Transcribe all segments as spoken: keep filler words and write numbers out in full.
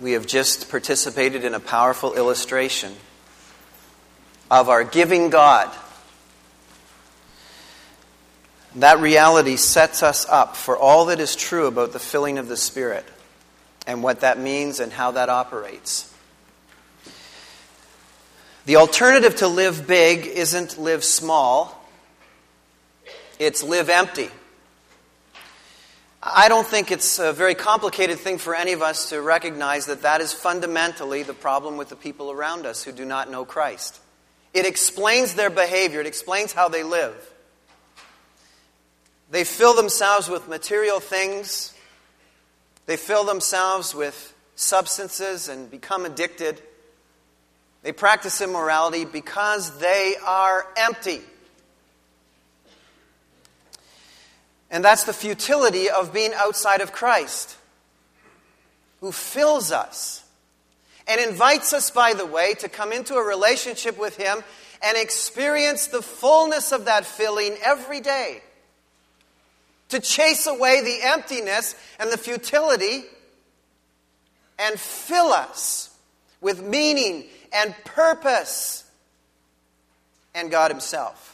We have just participated in a powerful illustration of our giving God. That reality sets us up for all that is true about the filling of the Spirit and what that means and how that operates. The alternative to live big isn't live small. It's live empty. I don't think it's a very complicated thing for any of us to recognize that that is fundamentally the problem with the people around us who do not know Christ. It explains their behavior. It explains how they live. They fill themselves with material things. They fill themselves with substances and become addicted. They practice immorality because they are empty. And that's the futility of being outside of Christ, who fills us and invites us, by the way, to come into a relationship with Him and experience the fullness of that filling every day, to chase away the emptiness and the futility and fill us with meaning and purpose and God Himself.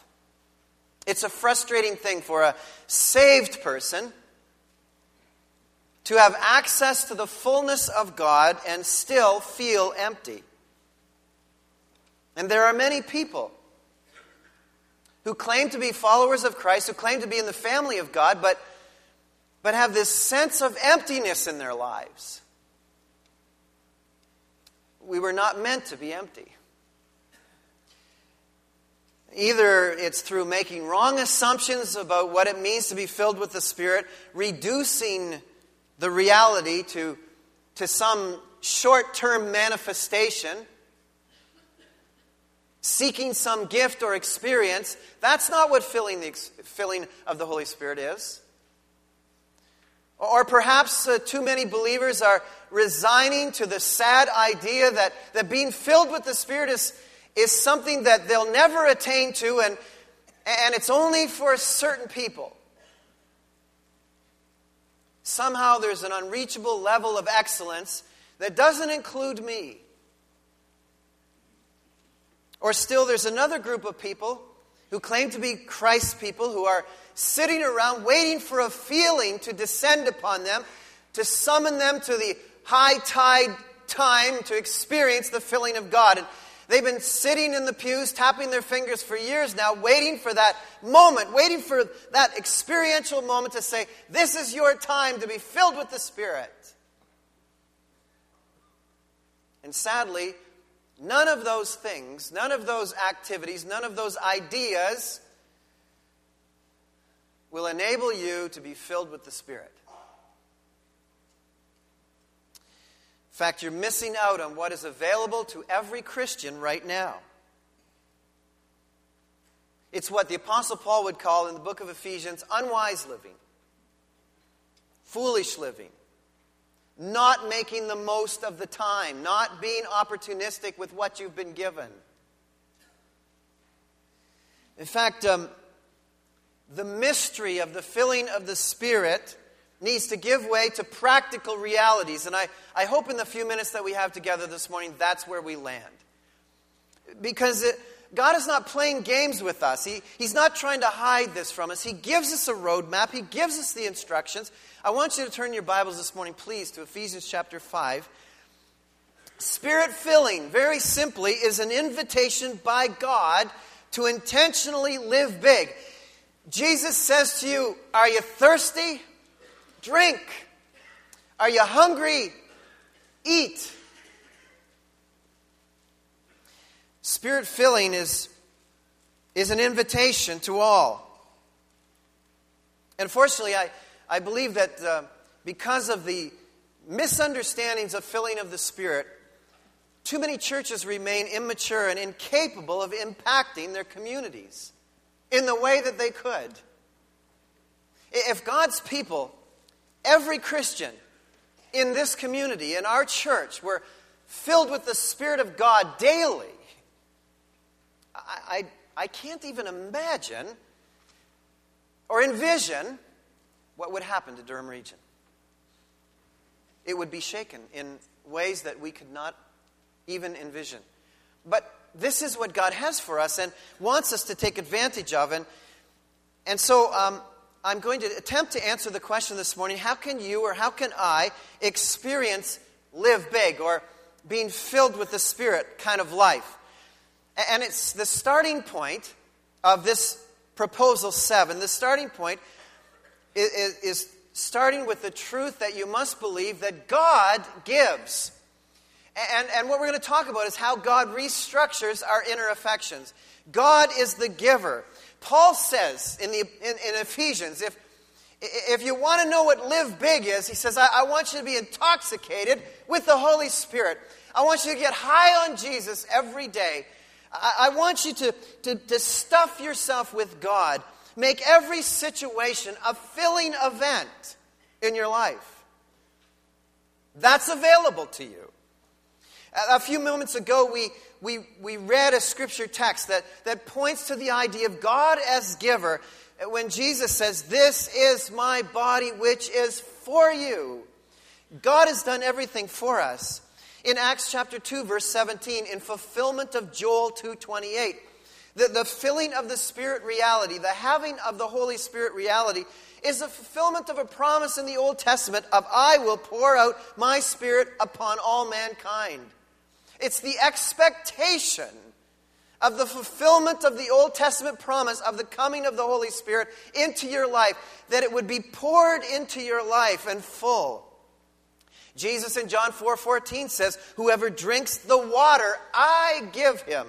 It's a frustrating thing for a saved person to have access to the fullness of God and still feel empty. And there are many people who claim to be followers of Christ, who claim to be in the family of God, but, but have this sense of emptiness in their lives. We were not meant to be empty. Either it's through making wrong assumptions about what it means to be filled with the Spirit, reducing the reality to, to some short-term manifestation, seeking some gift or experience. That's not what filling the filling of the Holy Spirit is. Or perhaps uh, too many believers are resigning to the sad idea that, that being filled with the Spirit is is something that they'll never attain to, and, and it's only for certain people. Somehow there's an unreachable level of excellence that doesn't include me. Or still, there's another group of people who claim to be Christ's people who are sitting around waiting for a feeling to descend upon them, to summon them to the high tide time to experience the filling of God. And they've been sitting in the pews, tapping their fingers for years now, waiting for that moment, waiting for that experiential moment to say, this is your time to be filled with the Spirit. And sadly, none of those things, none of those activities, none of those ideas will enable you to be filled with the Spirit. In fact, you're missing out on what is available to every Christian right now. It's what the Apostle Paul would call in the book of Ephesians, unwise living, foolish living, not making the most of the time, not being opportunistic with what you've been given. In fact, um, the mystery of the filling of the Spirit needs to give way to practical realities. And I, I hope in the few minutes that we have together this morning, that's where we land. Because it, God is not playing games with us. He, he's not trying to hide this from us. He gives us a roadmap. He gives us the instructions. I want you to turn your Bibles this morning, please, to Ephesians chapter five. Spirit filling, very simply, is an invitation by God to intentionally live big. Jesus says to you, are you thirsty? Drink. Are you hungry? Eat. Spirit filling is, is an invitation to all. And fortunately, I, I believe that uh, because of the misunderstandings of filling of the Spirit, too many churches remain immature and incapable of impacting their communities in the way that they could. If God's people, every Christian in this community, in our church, we're filled with the Spirit of God daily, I, I, I can't even imagine or envision what would happen to Durham Region. It would be shaken in ways that we could not even envision. But this is what God has for us and wants us to take advantage of. And, and so um, I'm going to attempt to answer the question this morning, how can you or how can I experience live big or being filled with the Spirit kind of life? And it's the starting point of this proposal seven. The starting point is, is starting with the truth that you must believe that God gives. And, and what we're going to talk about is how God restructures our inner affections. God is the giver. Paul says in, the, in, in Ephesians, if, if you want to know what live big is, he says, I, I want you to be intoxicated with the Holy Spirit. I want you to get high on Jesus every day. I, I want you to, to, to stuff yourself with God. Make every situation a filling event in your life. That's available to you. A few moments ago, we, we, we read a scripture text that, that points to the idea of God as giver when Jesus says, "This is my body which is for you." God has done everything for us. In Acts chapter two, verse seventeen, in fulfillment of Joel two twenty-eight, the, the filling of the Spirit reality, the having of the Holy Spirit reality, is the fulfillment of a promise in the Old Testament of "I will pour out my Spirit upon all mankind." It's the expectation of the fulfillment of the Old Testament promise of the coming of the Holy Spirit into your life, that it would be poured into your life and full. Jesus in John four fourteen says, "Whoever drinks the water, I give him."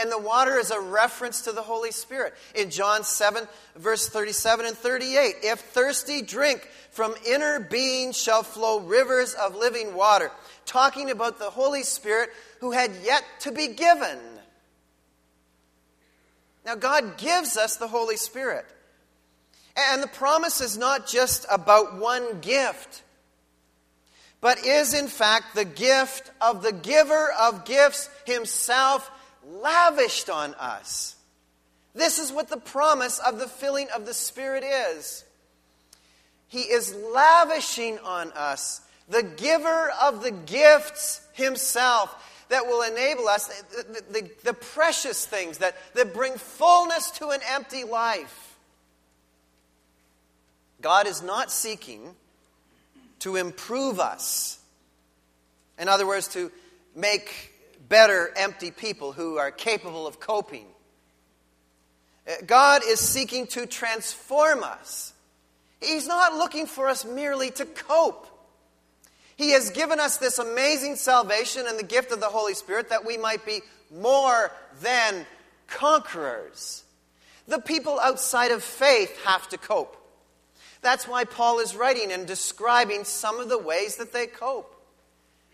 And the water is a reference to the Holy Spirit. In John seven, verse thirty-seven and thirty-eight, "If thirsty, drink. From inner being shall flow rivers of living water." Talking about the Holy Spirit who had yet to be given. Now God gives us the Holy Spirit. And the promise is not just about one gift, but is in fact the gift of the giver of gifts himself lavished on us. This is what the promise of the filling of the Spirit is. He is lavishing on us the giver of the gifts himself that will enable us, the, the, the, the precious things that, that bring fullness to an empty life. God is not seeking to improve us. In other words, to make better empty people who are capable of coping. God is seeking to transform us. He's not looking for us merely to cope. He has given us this amazing salvation and the gift of the Holy Spirit that we might be more than conquerors. The people outside of faith have to cope. That's why Paul is writing and describing some of the ways that they cope.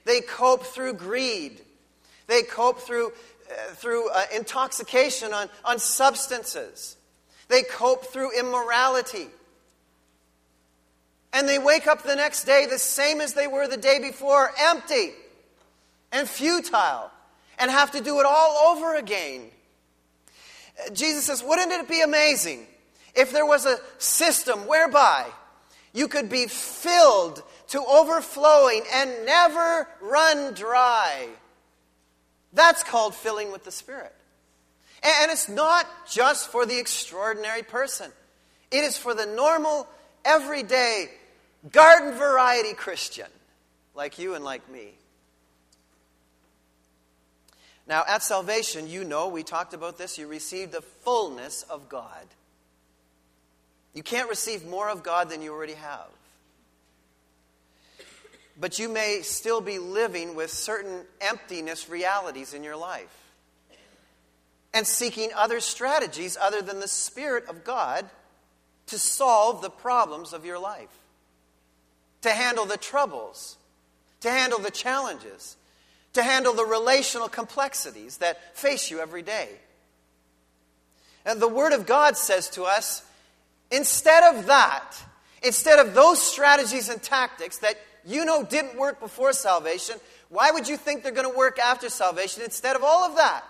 They cope through greed. They cope through, uh, through uh, intoxication on, on substances. They cope through immorality. And they wake up the next day the same as they were the day before, empty and futile, and have to do it all over again. Jesus says, wouldn't it be amazing if there was a system whereby you could be filled to overflowing and never run dry? That's called filling with the Spirit. And it's not just for the extraordinary person. It is for the normal, everyday, garden variety Christian, like you and like me. Now, at salvation, you know, we talked about this, you receive the fullness of God. You can't receive more of God than you already have. But you may still be living with certain emptiness realities in your life and seeking other strategies other than the Spirit of God to solve the problems of your life, to handle the troubles, to handle the challenges, to handle the relational complexities that face you every day. And the Word of God says to us, instead of that, instead of those strategies and tactics that you know didn't work before salvation, why would you think they're going to work after salvation? Instead of all of that,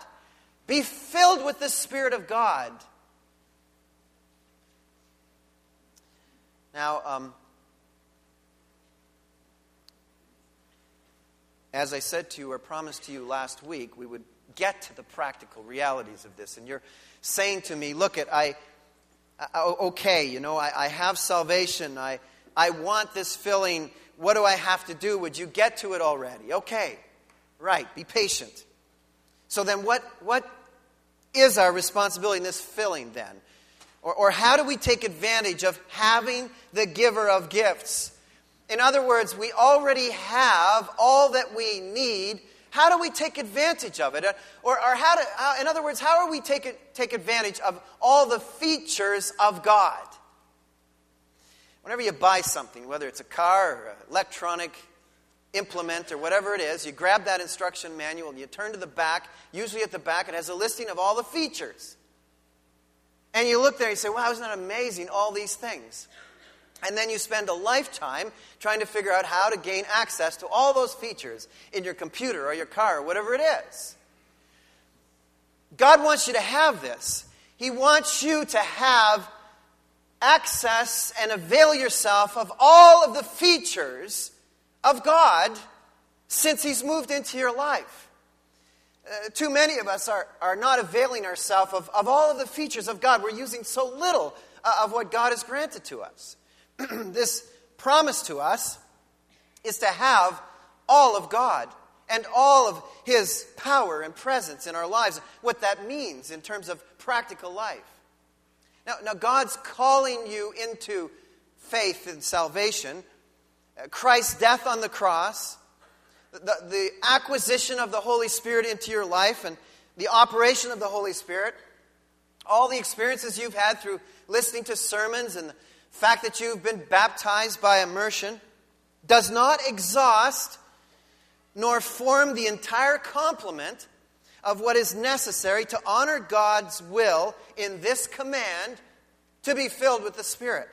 be filled with the Spirit of God. Now, um, As I said to you, or promised to you last week, we would get to the practical realities of this. And you're saying to me, look, it, I, I, okay, you know, I, I have salvation. I, I want this filling. What do I have to do? Would you get to it already? Okay, right, be patient. So then what what is our responsibility in this filling then? Or, or how do we take advantage of having the giver of gifts? In other words, we already have all that we need. How do we take advantage of it? Or, or how do, how, in other words, how do we take, take advantage of all the features of God? Whenever you buy something, whether it's a car or an electronic implement or whatever it is, you grab that instruction manual and you turn to the back. Usually at the back, it has a listing of all the features. And you look there and you say, wow, isn't that amazing, all these things? And then you spend a lifetime trying to figure out how to gain access to all those features in your computer or your car or whatever it is. God wants you to have this. He wants you to have access and avail yourself of all of the features of God since He's moved into your life. Uh, too many of us are, are not availing ourselves of, of all of the features of God. We're using so little uh, of what God has granted to us. This promise to us is to have all of God and all of His power and presence in our lives, what that means in terms of practical life. Now, now God's calling you into faith and salvation, uh, Christ's death on the cross, the, the acquisition of the Holy Spirit into your life and the operation of the Holy Spirit, all the experiences you've had through listening to sermons and the fact that you've been baptized by immersion does not exhaust nor form the entire complement of what is necessary to honor God's will in this command to be filled with the Spirit.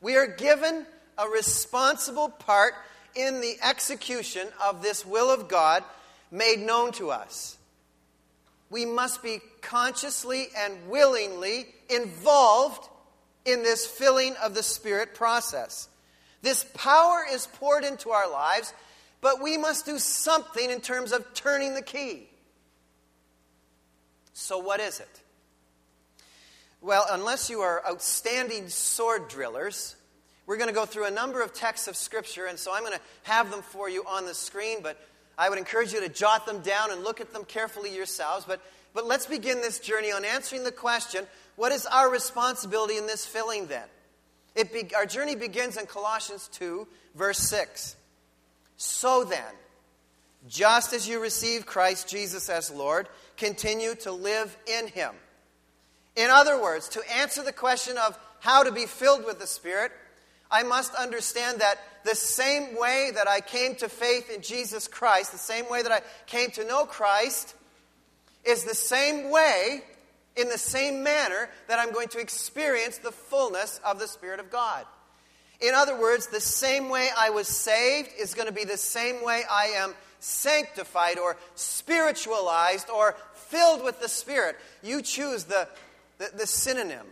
We are given a responsible part in the execution of this will of God made known to us. We must be consciously and willingly involved in this filling of the Spirit process. This power is poured into our lives, but we must do something in terms of turning the key. So what is it? Well, unless you are outstanding sword drillers, we're going to go through a number of texts of Scripture, and so I'm going to have them for you on the screen, but I would encourage you to jot them down and look at them carefully yourselves, but But let's begin this journey on answering the question, what is our responsibility in this filling then? It be, our journey begins in Colossians two, verse six. So then, just as you receive Christ Jesus as Lord, continue to live in Him. In other words, to answer the question of how to be filled with the Spirit, I must understand that the same way that I came to faith in Jesus Christ, the same way that I came to know Christ, is the same way, in the same manner, that I'm going to experience the fullness of the Spirit of God. In other words, the same way I was saved is going to be the same way I am sanctified or spiritualized or filled with the Spirit. You choose the, the, the synonym.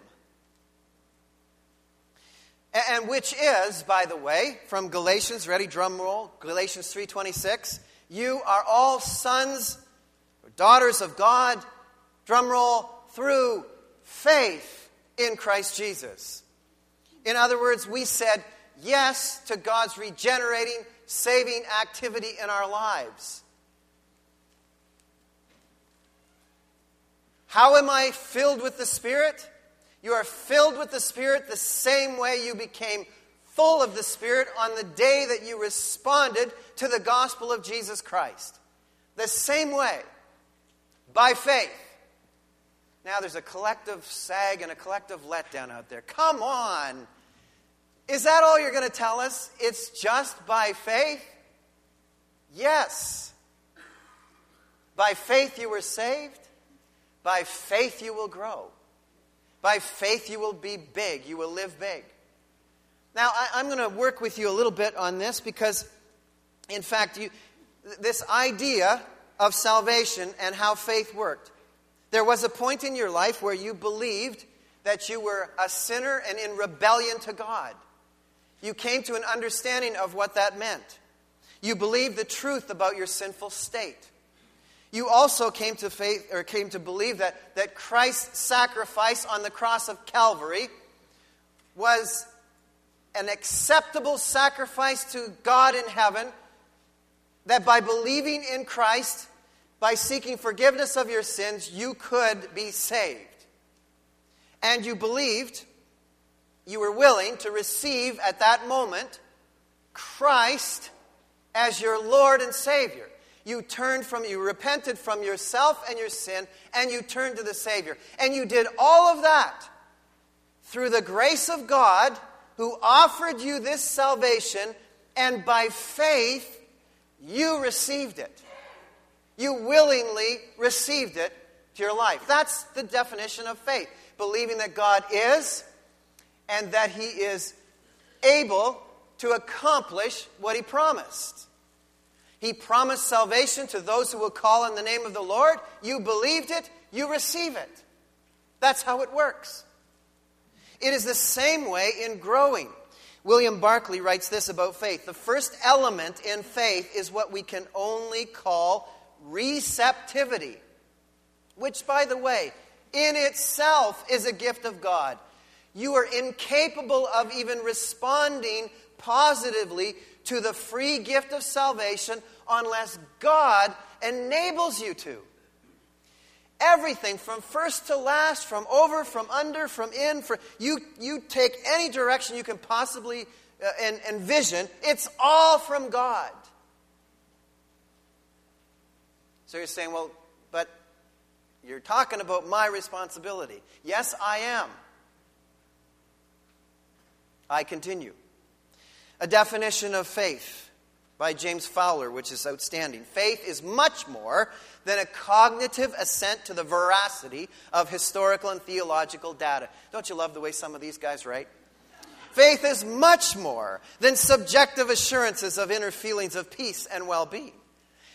And, and which is, by the way, from Galatians, ready, drum roll, Galatians three twenty-six, you are all sons, daughters of God, drumroll, through faith in Christ Jesus. In other words, we said yes to God's regenerating, saving activity in our lives. How am I filled with the Spirit? You are filled with the Spirit the same way you became full of the Spirit on the day that you responded to the gospel of Jesus Christ. The same way. By faith. Now there's a collective sag and a collective letdown out there. Come on! Is that all you're going to tell us? It's just by faith? Yes. By faith you were saved. By faith you will grow. By faith you will be big. You will live big. Now I, I'm going to work with you a little bit on this because, in fact, you, this idea of salvation and how faith worked. There was a point in your life where you believed that you were a sinner and in rebellion to God. You came to an understanding of what that meant. You believed the truth about your sinful state. You also came to faith, or came to believe that, that Christ's sacrifice on the cross of Calvary was an acceptable sacrifice to God in heaven, that by believing in Christ, by seeking forgiveness of your sins, you could be saved. And you believed, you were willing to receive at that moment Christ as your Lord and Savior. You turned from, you repented from yourself and your sin, and you turned to the Savior. And you did all of that through the grace of God who offered you this salvation, and by faith you received it. You willingly received it to your life. That's the definition of faith. Believing that God is and that He is able to accomplish what He promised. He promised salvation to those who will call on the name of the Lord. You believed it, you receive it. That's how it works. It is the same way in growing. William Barclay writes this about faith. The first element in faith is what we can only call receptivity, which, by the way, in itself is a gift of God. You are incapable of even responding positively to the free gift of salvation unless God enables you to. Everything from first to last, from over, from under, from in, from, you, you take any direction you can possibly uh, en- envision. It's all from God. So you're saying, well, but you're talking about my responsibility. Yes, I am. I continue. A definition of faith by James Fowler, which is outstanding. Faith is much more than a cognitive assent to the veracity of historical and theological data. Don't you love the way some of these guys write? Faith is much more than subjective assurances of inner feelings of peace and well-being.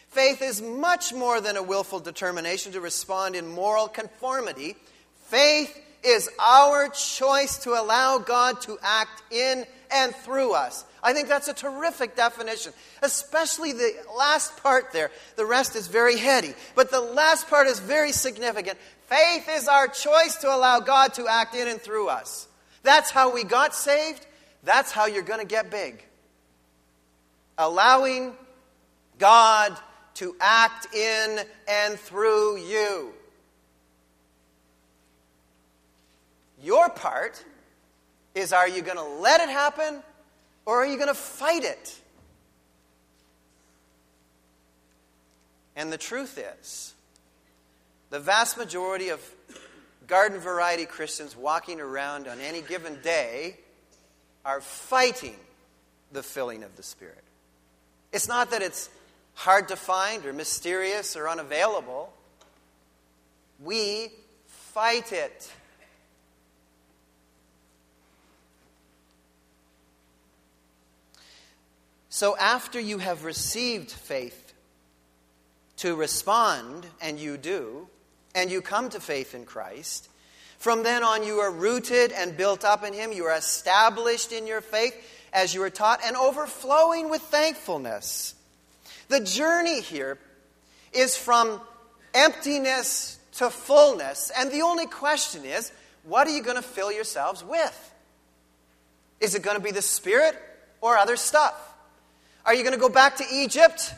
Faith is much more than a willful determination to respond in moral conformity. Faith is our choice to allow God to act in and through us. I think that's a terrific definition, especially the last part there. The rest is very heady, but the last part is very significant. Faith is our choice to allow God to act in and through us. That's how we got saved. That's how you're going to get big. Allowing God to act in and through you. Your part is, are you going to let it happen or are you going to fight it? And the truth is, the vast majority of garden variety Christians walking around on any given day are fighting the filling of the Spirit. It's not that it's hard to find or mysterious or unavailable. We fight it. So after you have received faith to respond, and you do, and you come to faith in Christ, from then on you are rooted and built up in Him. You are established in your faith as you were taught and overflowing with thankfulness. The journey here is from emptiness to fullness. And the only question is, what are you going to fill yourselves with? Is it going to be the Spirit or other stuff? Are you going to go back to Egypt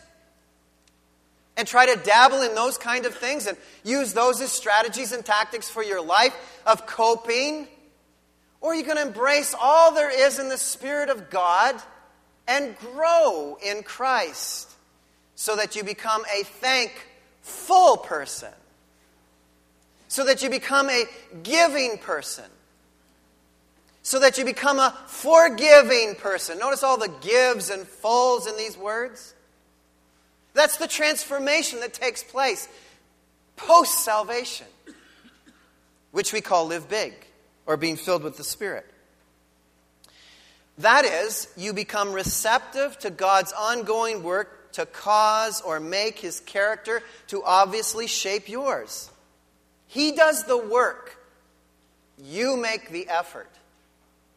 and try to dabble in those kind of things and use those as strategies and tactics for your life of coping? Or are you going to embrace all there is in the Spirit of God and grow in Christ, so that you become a thankful person, so that you become a giving person, so that you become a forgiving person? Notice all the gives and fulls in these words. That's the transformation that takes place post-salvation, which we call live big, or being filled with the Spirit. That is, you become receptive to God's ongoing work to cause or make His character to obviously shape yours. He does the work. You make the effort.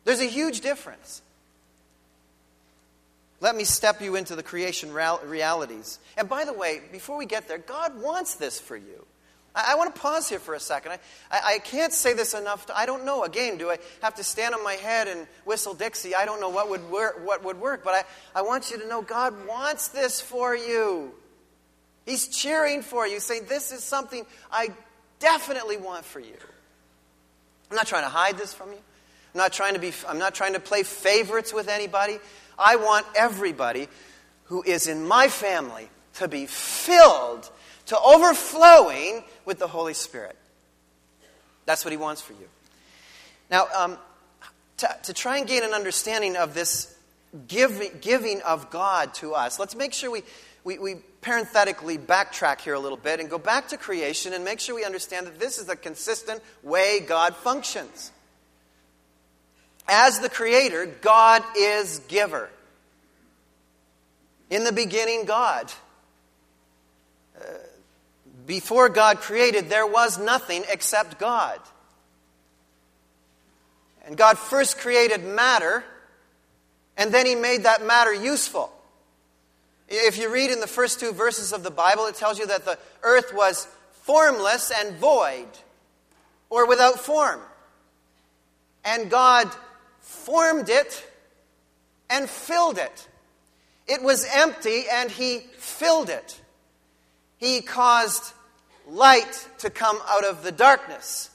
There's a huge difference. Let me step you into the creation realities. And by the way, before we get there, God wants this for you. I, I want to pause here for a second. I, I, I can't say this enough. To, I don't know. Again, do I have to stand on my head and whistle Dixie? I don't know what would work, what would work. But I, I want you to know God wants this for you. He's cheering for you, saying, this is something I definitely want for you. I'm not trying to hide this from you. I'm not trying to be. I'm not trying to play favorites with anybody. I want everybody who is in my family to be filled to overflowing with the Holy Spirit. That's what he wants for you. Now, um, to, to try and gain an understanding of this giving, giving of God to us, let's make sure we, we, we parenthetically backtrack here a little bit and go back to creation and make sure we understand that this is the consistent way God functions. As the creator, God is giver. In the beginning, God. Uh, before God created, there was nothing except God. And God first created matter, and then he made that matter useful. If you read in the first two verses of the Bible, it tells you that the earth was formless and void, or without form. And God formed it and filled it. It was empty and he filled it. He caused light to come out of the darkness.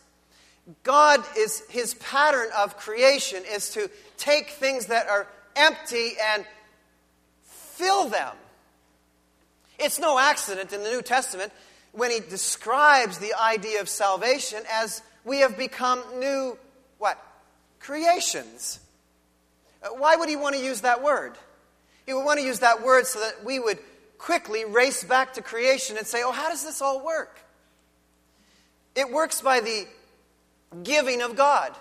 God is, his pattern of creation is to take things that are empty and fill them. It's no accident in the New Testament when he describes the idea of salvation as we have become new, what? Creations. Why would he want to use that word? He would want to use that word so that we would quickly race back to creation and say, oh, how does this all work? It works by the giving of God,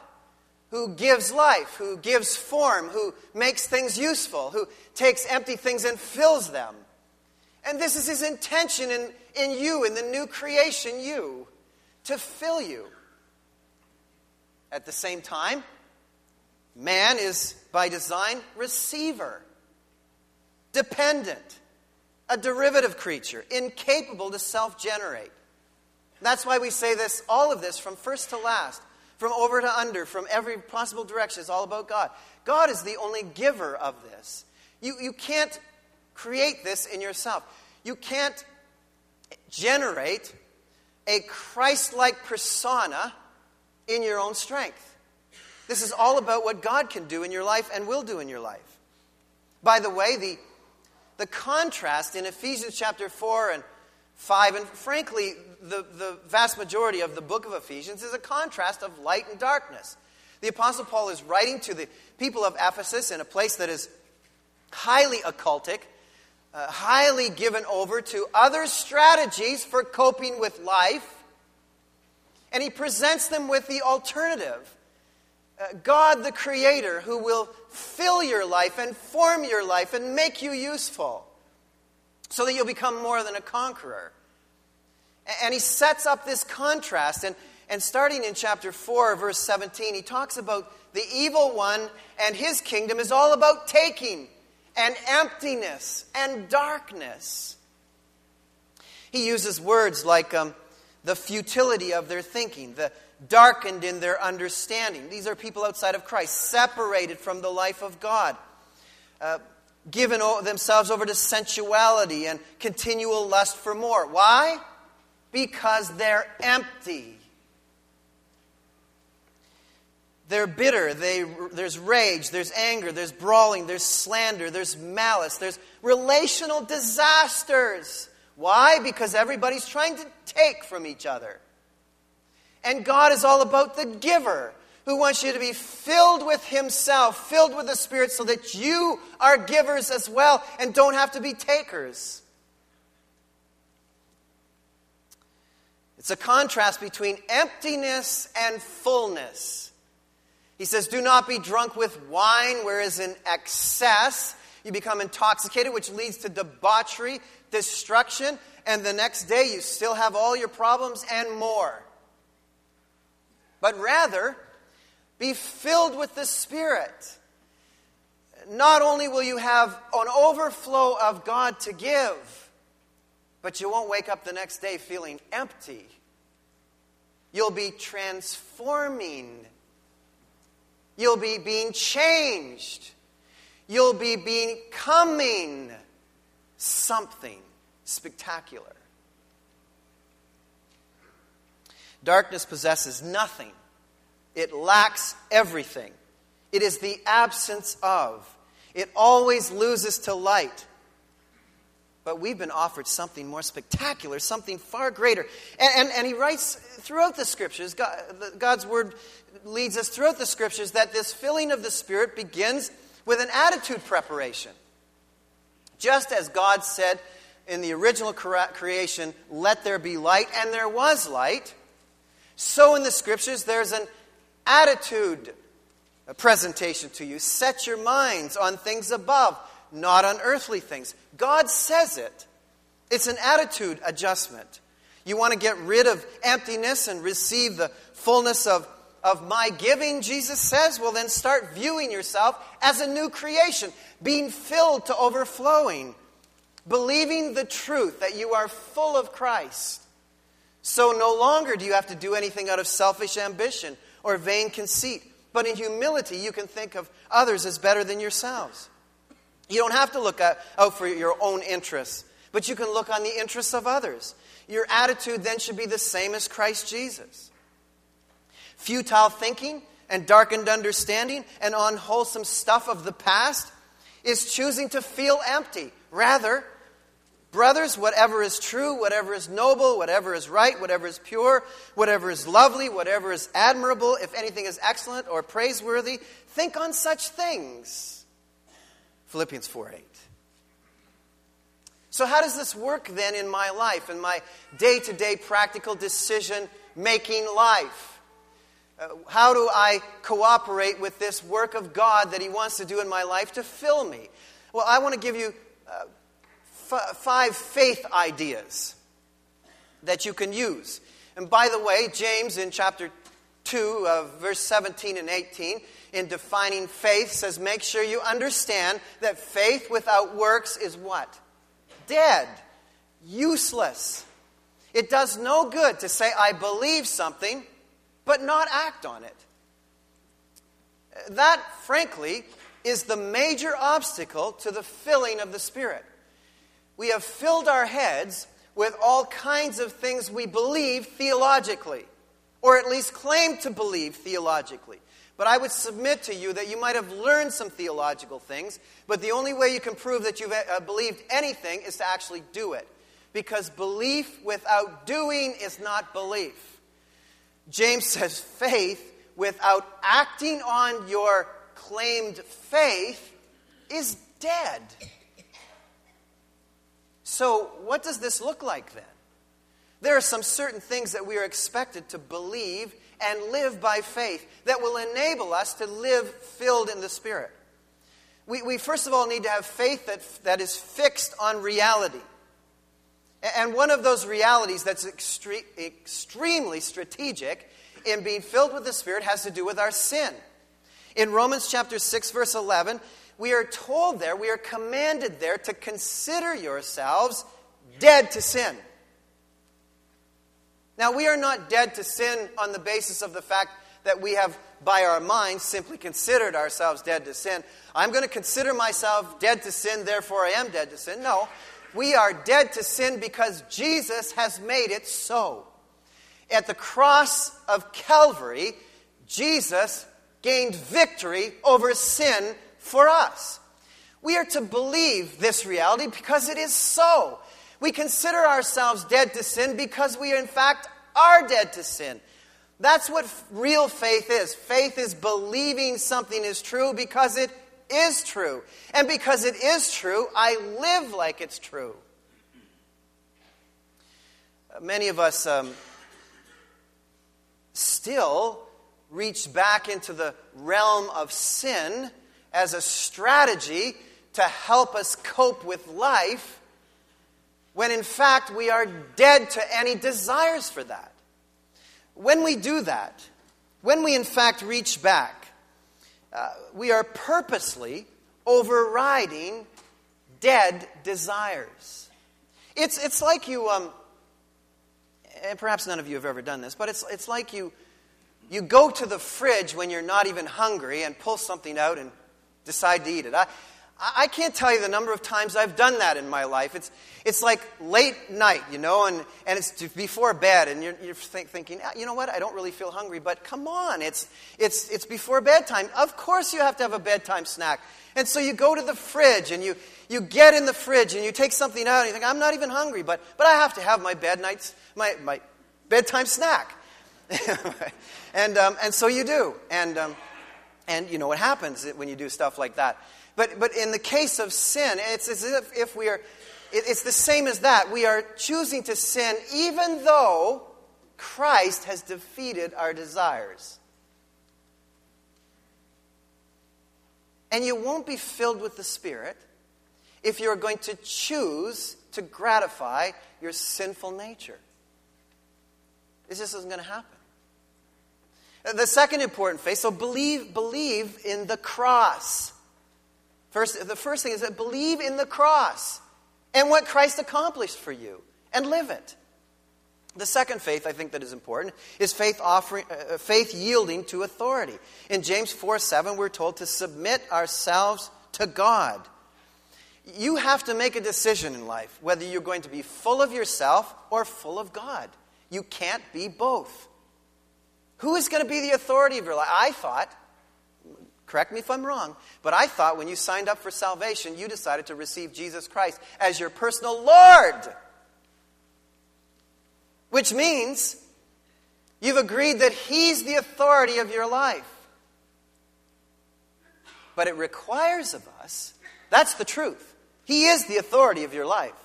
who gives life, who gives form, who makes things useful, who takes empty things and fills them. And this is his intention in, in you, in the new creation you, to fill you. At the same time, man is, by design, receiver, dependent, a derivative creature, incapable to self-generate. That's why we say this, all of this, from first to last, from over to under, from every possible direction, is all about God. God is the only giver of this. You, you can't create this in yourself. You can't generate a Christ-like persona in your own strength. This is all about what God can do in your life and will do in your life. By the way, the, the contrast in Ephesians chapter four and five, and frankly, the, the vast majority of the book of Ephesians is a contrast of light and darkness. The Apostle Paul is writing to the people of Ephesus in a place that is highly occultic, uh, highly given over to other strategies for coping with life. And he presents them with the alternative. Uh, God the Creator, who will fill your life and form your life and make you useful so that you'll become more than a conqueror. And, and he sets up this contrast. And, and starting in chapter four, verse seventeen, he talks about the evil one and his kingdom is all about taking and emptiness and darkness. He uses words like Um, the futility of their thinking, the darkened in their understanding. These are people outside of Christ, separated from the life of God, uh, given o- themselves over to sensuality and continual lust for more. Why? Because they're empty. They're bitter. They, there's rage, there's anger, there's brawling, there's slander, there's malice, there's relational disasters. Why? Because everybody's trying to take from each other. And God is all about the giver who wants you to be filled with himself, filled with the Spirit, so that you are givers as well and don't have to be takers. It's a contrast between emptiness and fullness. He says, do not be drunk with wine, whereas in excess you become intoxicated, which leads to debauchery, destruction, and the next day you still have all your problems and more. But rather, be filled with the Spirit. not only will you have an overflow of God to give, but you won't wake up the next day feeling empty. You'll be transforming. You'll be being changed. You'll be becoming something spectacular. Darkness possesses nothing. It lacks everything. It is the absence of. It always loses to light. But we've been offered something more spectacular, something far greater. And, and, and he writes throughout the Scriptures, God, God's Word leads us throughout the Scriptures, that this filling of the Spirit begins with an attitude preparation. Just as God said in the original creation, let there be light, and there was light, so in the Scriptures there's an attitude presentation to you. Set your minds on things above, not on earthly things. God says it. It's an attitude adjustment. You want to get rid of emptiness and receive the fullness of, of my giving, Jesus says? Well, then start viewing yourself as a new creation, being filled to overflowing, believing the truth that you are full of Christ. So no longer do you have to do anything out of selfish ambition or vain conceit, but in humility you can think of others as better than yourselves. You don't have to look out for your own interests, but you can look on the interests of others. Your attitude then should be the same as Christ Jesus. Futile thinking and darkened understanding and unwholesome stuff of the past is choosing to feel empty. Rather, brothers, whatever is true, whatever is noble, whatever is right, whatever is pure, whatever is lovely, whatever is admirable, if anything is excellent or praiseworthy, think on such things. Philippians four eight. So how does this work then in my life, in my day-to-day practical decision-making life? Uh, how do I cooperate with this work of God that He wants to do in my life to fill me? Well, I want to give you uh, f- five faith ideas that you can use. And by the way, James in chapter two, uh, verse seventeen and eighteen, in defining faith, says, make sure you understand that faith without works is what? Dead. Useless. It does no good to say, I believe something, but not act on it. That, frankly, is the major obstacle to the filling of the Spirit. We have filled our heads with all kinds of things we believe theologically, or at least claim to believe theologically. But I would submit to you that you might have learned some theological things, but the only way you can prove that you've uh, believed anything is to actually do it. Because belief without doing is not belief. James says faith without acting on your claimed faith is dead. So what does this look like then? There are some certain things that we are expected to believe and live by faith that will enable us to live filled in the Spirit. We, we first of all need to have faith that, that is fixed on reality. And one of those realities that's extre- extremely strategic in being filled with the Spirit has to do with our sin. In Romans chapter six, verse eleven, we are told there, we are commanded there to consider yourselves dead to sin. Now, we are not dead to sin on the basis of the fact that we have, by our minds, simply considered ourselves dead to sin. I'm going to consider myself dead to sin, therefore I am dead to sin. No, we are dead to sin because Jesus has made it so. At the cross of Calvary, Jesus gained victory over sin for us. We are to believe this reality because it is so. We consider ourselves dead to sin because we, in fact, are dead to sin. That's what f- real faith is. Faith is believing something is true because it is true. And because it is true, I live like it's true. Uh, many of us um, still reach back into the realm of sin as a strategy to help us cope with life, when in fact we are dead to any desires for that. When we do that, when we in fact reach back, uh, we are purposely overriding dead desires. It's it's like you, um, and perhaps none of you have ever done this, but it's it's like you you go to the fridge when you're not even hungry and pull something out and decide to eat it. I I can't tell you the number of times I've done that in my life. It's it's like late night, you know, and, and it's before bed, and you're, you're think, thinking, you know what, I don't really feel hungry, but come on, it's it's it's before bedtime. Of course you have to have a bedtime snack. And so you go to the fridge, and you, you get in the fridge, and you take something out, and you think, I'm not even hungry, but but I have to have my bed nights, my, my bedtime snack. and um, and so you do. And, um, and you know what happens when you do stuff like that. But but in the case of sin, it's as if, if we are, it's the same as that. We are choosing to sin even though Christ has defeated our desires. And you won't be filled with the Spirit if you're going to choose to gratify your sinful nature. This just isn't going to happen. The second important faith, so believe, believe in the cross. First, the first thing is that believe in the cross and what Christ accomplished for you and live it. The second faith, I think, that is important is faith offering, uh, faith yielding to authority. In James four seven, we're told to submit ourselves to God. You have to make a decision in life whether you're going to be full of yourself or full of God. You can't be both. Who is going to be the authority of your life? I thought... Correct me if I'm wrong, but I thought when you signed up for salvation, you decided to receive Jesus Christ as your personal Lord. Which means you've agreed that He's the authority of your life. But it requires of us, that's the truth. He is the authority of your life.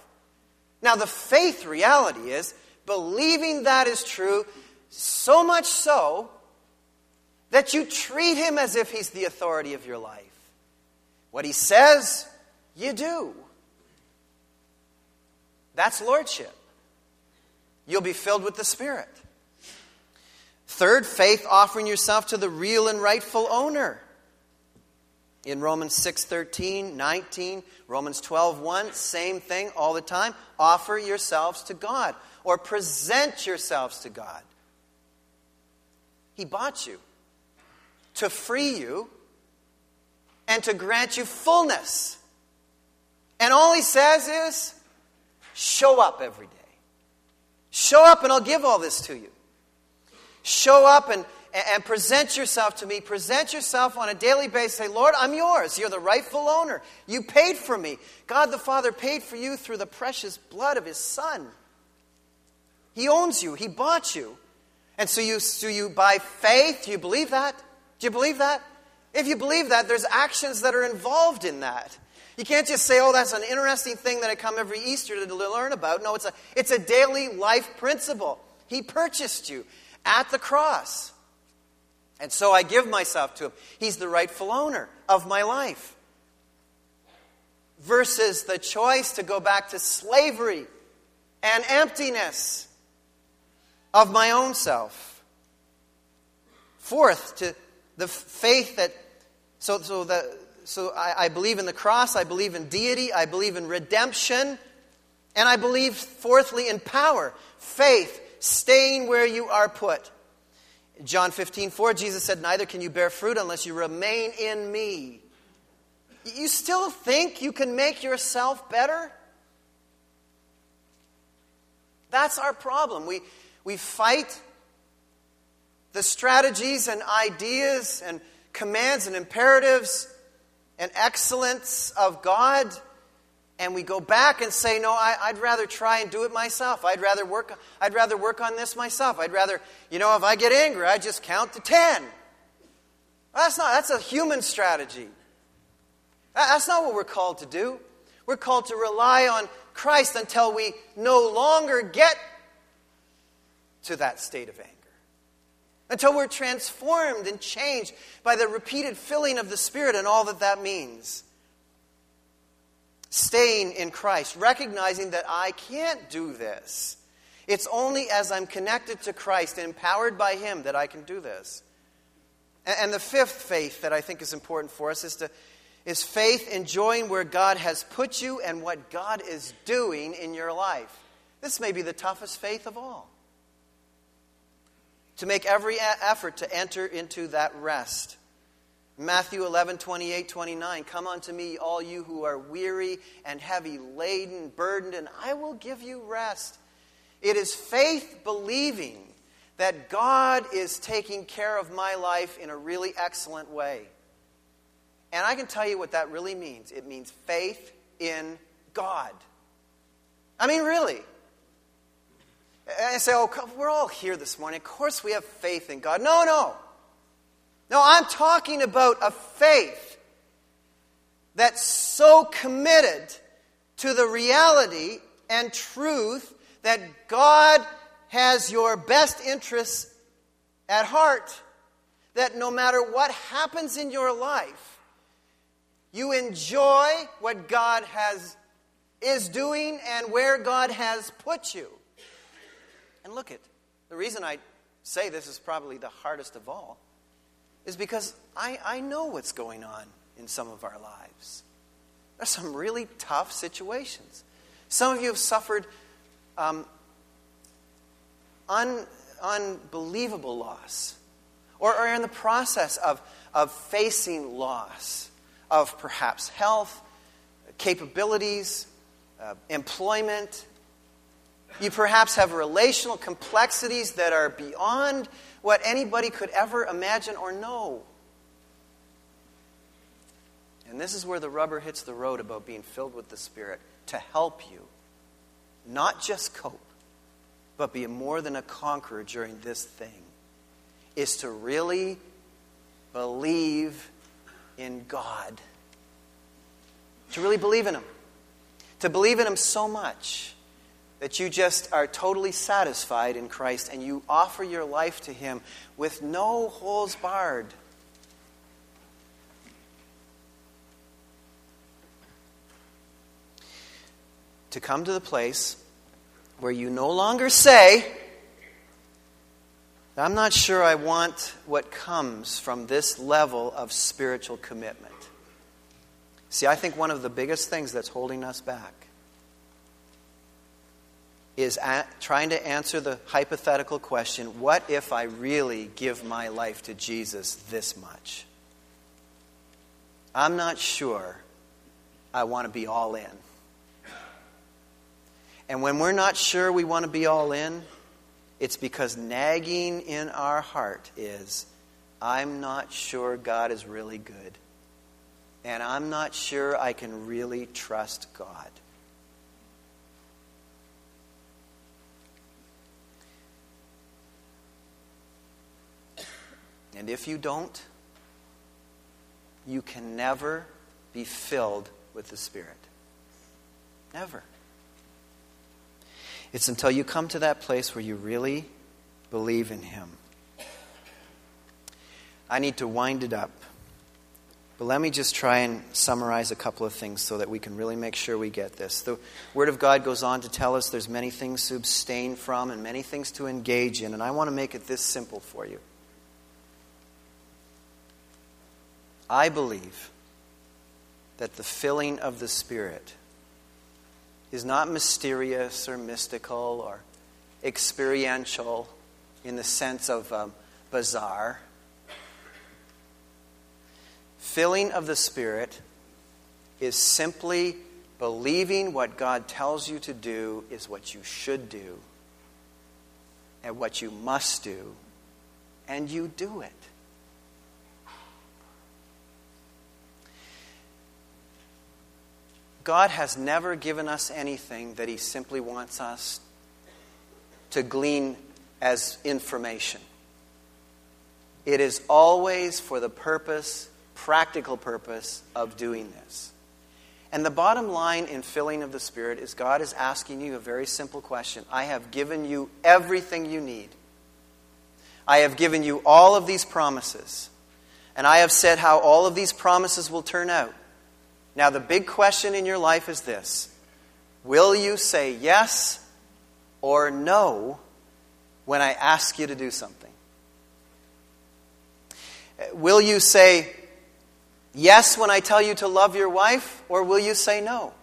Now the faith reality is, believing that is true, so much so that you treat Him as if He's the authority of your life. What He says, you do. That's lordship. You'll be filled with the Spirit. Third, faith offering yourself to the real and rightful owner. In Romans six thirteen, nineteen, Romans twelve one, same thing all the time. Offer yourselves to God or present yourselves to God. He bought you to free you, and to grant you fullness. And all He says is, show up every day. Show up and I'll give all this to you. Show up and, and present yourself to me. Present yourself on a daily basis. Say, Lord, I'm yours. You're the rightful owner. You paid for me. God the Father paid for you through the precious blood of His Son. He owns you. He bought you. And so you, so you by faith, you believe that? Do you believe that? If you believe that, there's actions that are involved in that. You can't just say, oh, that's an interesting thing that I come every Easter to learn about. No, it's a, it's a daily life principle. He purchased you at the cross. And so I give myself to Him. He's the rightful owner of my life. Versus the choice to go back to slavery and emptiness of my own self. Fourth, to... The faith that, so so the, so I, I believe in the cross, I believe in deity, I believe in redemption, and I believe, fourthly, in power. Faith, staying where you are put. John fifteen four, Jesus said, neither can you bear fruit unless you remain in me. You still think you can make yourself better? That's our problem. We we fight the strategies and ideas and commands and imperatives and excellence of God, and we go back and say, no, I, I'd rather try and do it myself. I'd rather work I'd rather work on this myself. I'd rather, you know, if I get angry, I just count to ten. Well, that's not, that's a human strategy. That, that's not what we're called to do. We're called to rely on Christ until we no longer get to that state of anger. Until we're transformed and changed by the repeated filling of the Spirit and all that that means. Staying in Christ, recognizing that I can't do this. It's only as I'm connected to Christ and empowered by Him that I can do this. And the fifth faith that I think is important for us is to Is faith enjoying where God has put you and what God is doing in your life? This may be the toughest faith of all. To make every effort to enter into that rest. Matthew eleven, twenty-eight, twenty-nine. Come unto me, all you who are weary and heavy laden, burdened, and I will give you rest. It is faith believing that God is taking care of my life in a really excellent way. And I can tell you what that really means. It means faith in God. I mean, really. And I say, oh, we're all here this morning. Of course we have faith in God. No, no. No, I'm talking about a faith that's so committed to the reality and truth that God has your best interests at heart, that no matter what happens in your life, you enjoy what God has is doing and where God has put you. And look it, the reason I say this is probably the hardest of all is because I, I know what's going on in some of our lives. There's some really tough situations. Some of you have suffered um, un, unbelievable loss, or are in the process of, of facing loss of perhaps health, capabilities, uh, employment. You perhaps have relational complexities that are beyond what anybody could ever imagine or know. And this is where the rubber hits the road about being filled with the Spirit to help you not just cope, but be more than a conqueror during this thing, is to really believe in God. To really believe in Him. To believe in Him so much that you just are totally satisfied in Christ and you offer your life to Him with no holes barred. To come to the place where you no longer say, I'm not sure I want what comes from this level of spiritual commitment. See, I think one of the biggest things that's holding us back is trying to answer the hypothetical question, what if I really give my life to Jesus this much? I'm not sure I want to be all in. And when we're not sure we want to be all in, it's because nagging in our heart is, I'm not sure God is really good. And I'm not sure I can really trust God. And if you don't, you can never be filled with the Spirit. Never. It's until you come to that place where you really believe in Him. I need to wind it up. But let me just try and summarize a couple of things so that we can really make sure we get this. The Word of God goes on to tell us there's many things to abstain from and many things to engage in. And I want to make it this simple for you. I believe that the filling of the Spirit is not mysterious or mystical or experiential in the sense of um, bizarre. Filling of the Spirit is simply believing what God tells you to do is what you should do and what you must do, and you do it. God has never given us anything that He simply wants us to glean as information. It is always for the purpose, practical purpose, of doing this. And the bottom line in filling of the Spirit is God is asking you a very simple question. I have given you everything you need. I have given you all of these promises. And I have said how all of these promises will turn out. Now, the big question in your life is this. Will you say yes or no when I ask you to do something? Will you say, yes when I tell you to love your wife, or will you say no?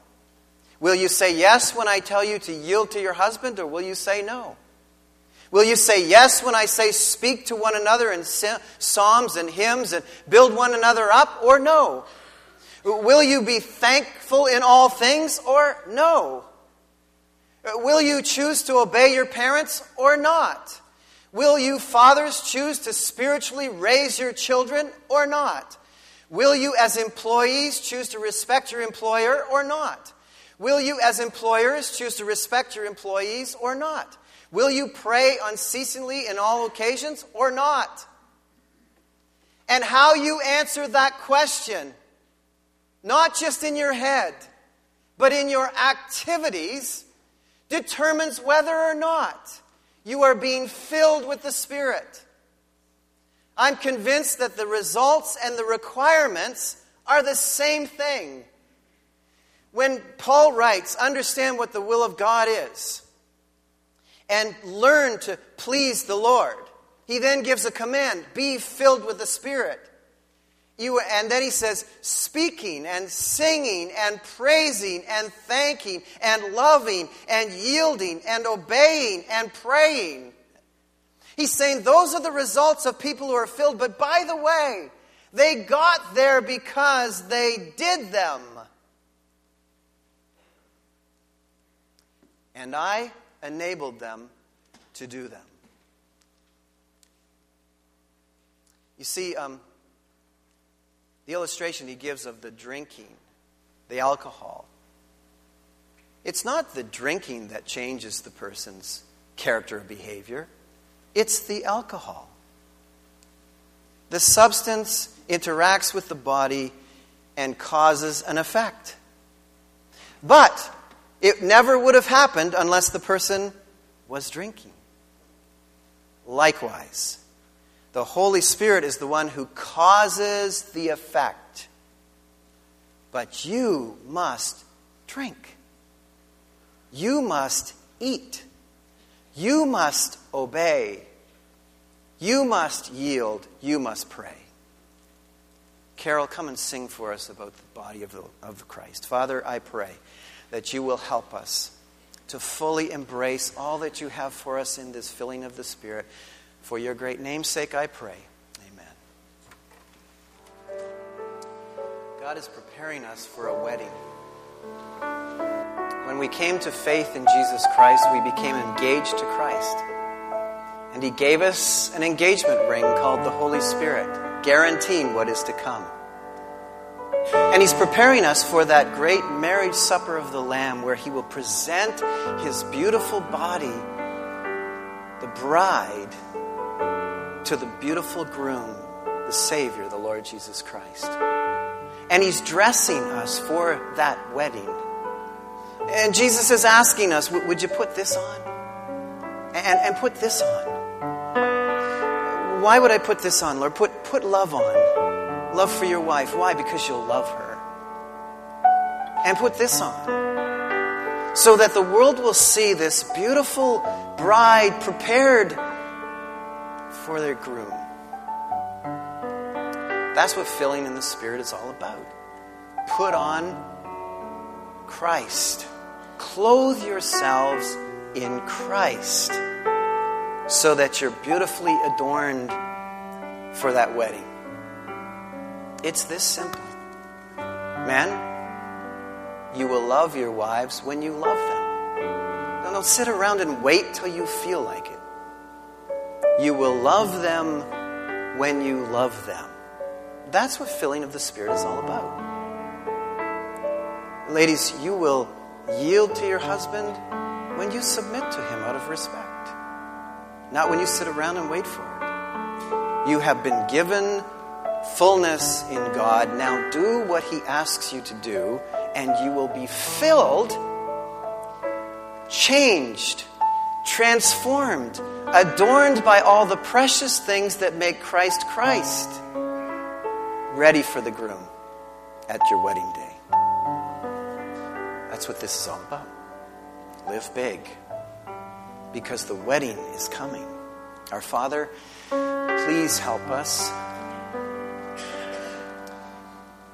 Will you say yes when I tell you to yield to your husband, or will you say no? Will you say yes when I say speak to one another in psalms and hymns and build one another up, or no? Will you be thankful in all things, or no? Will you choose to obey your parents, or not? Will you fathers choose to spiritually raise your children, or not? Will you as employees choose to respect your employer, or not? Will you as employers choose to respect your employees, or not? Will you pray unceasingly in all occasions, or not? And how you answer that question, not just in your head, but in your activities, determines whether or not you are being filled with the Spirit. I'm convinced that the results and the requirements are the same thing. When Paul writes, understand what the will of God is, and learn to please the Lord. He then gives a command, be filled with the Spirit. You, and then he says, speaking and singing and praising and thanking and loving and yielding and obeying and praying. He's saying those are the results of people who are filled, but by the way, they got there because they did them. And I enabled them to do them. You see, um, the illustration he gives of the drinking, the alcohol, it's not the drinking that changes the person's character or behavior. It's the alcohol. The substance interacts with the body and causes an effect. But it never would have happened unless the person was drinking. Likewise, the Holy Spirit is the one who causes the effect. But you must drink. You must eat. You must obey. You must yield. You must pray. Carol, come and sing for us about the body of, the, of Christ. Father, I pray that you will help us to fully embrace all that you have for us in this filling of the Spirit. For your great name's sake, I pray. Amen. God is preparing us for a wedding. When we came to faith in Jesus Christ, we became engaged to Christ. And he gave us an engagement ring called the Holy Spirit, guaranteeing what is to come. And he's preparing us for that great marriage supper of the Lamb where he will present his beautiful body, the bride, to the beautiful groom, the Savior, the Lord Jesus Christ. And he's dressing us for that wedding. And Jesus is asking us, would you put this on? And, and put this on. Why would I put this on, Lord? Put, put love on. Love for your wife. Why? Because you'll love her. And put this on. So that the world will see this beautiful bride prepared for their groom. That's what filling in the Spirit is all about. Put on Christ. Clothe yourselves in Christ so that you're beautifully adorned for that wedding. It's this simple. Men, you will love your wives when you love them. Don't, don't sit around and wait till you feel like it. You will love them when you love them. That's what filling of the Spirit is all about. Ladies, you will yield to your husband when you submit to him out of respect. Not when you sit around and wait for it. You have been given fullness in God. Now do what he asks you to do, and you will be filled, changed, transformed, adorned by all the precious things that make Christ Christ, ready for the groom at your wedding day. That's what this is all about. Live big, because the wedding is coming. Our Father, please help us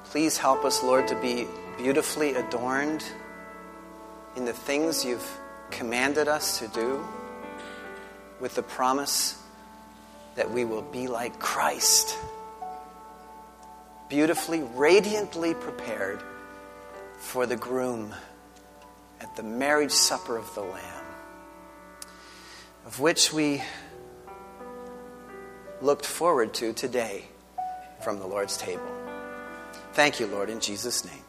Please help us, Lord, to be beautifully adorned in the things you've commanded us to do, with the promise that we will be like Christ, beautifully, radiantly prepared for the groom at the marriage supper of the Lamb, of which we looked forward to today from the Lord's table. Thank you, Lord, in Jesus' name.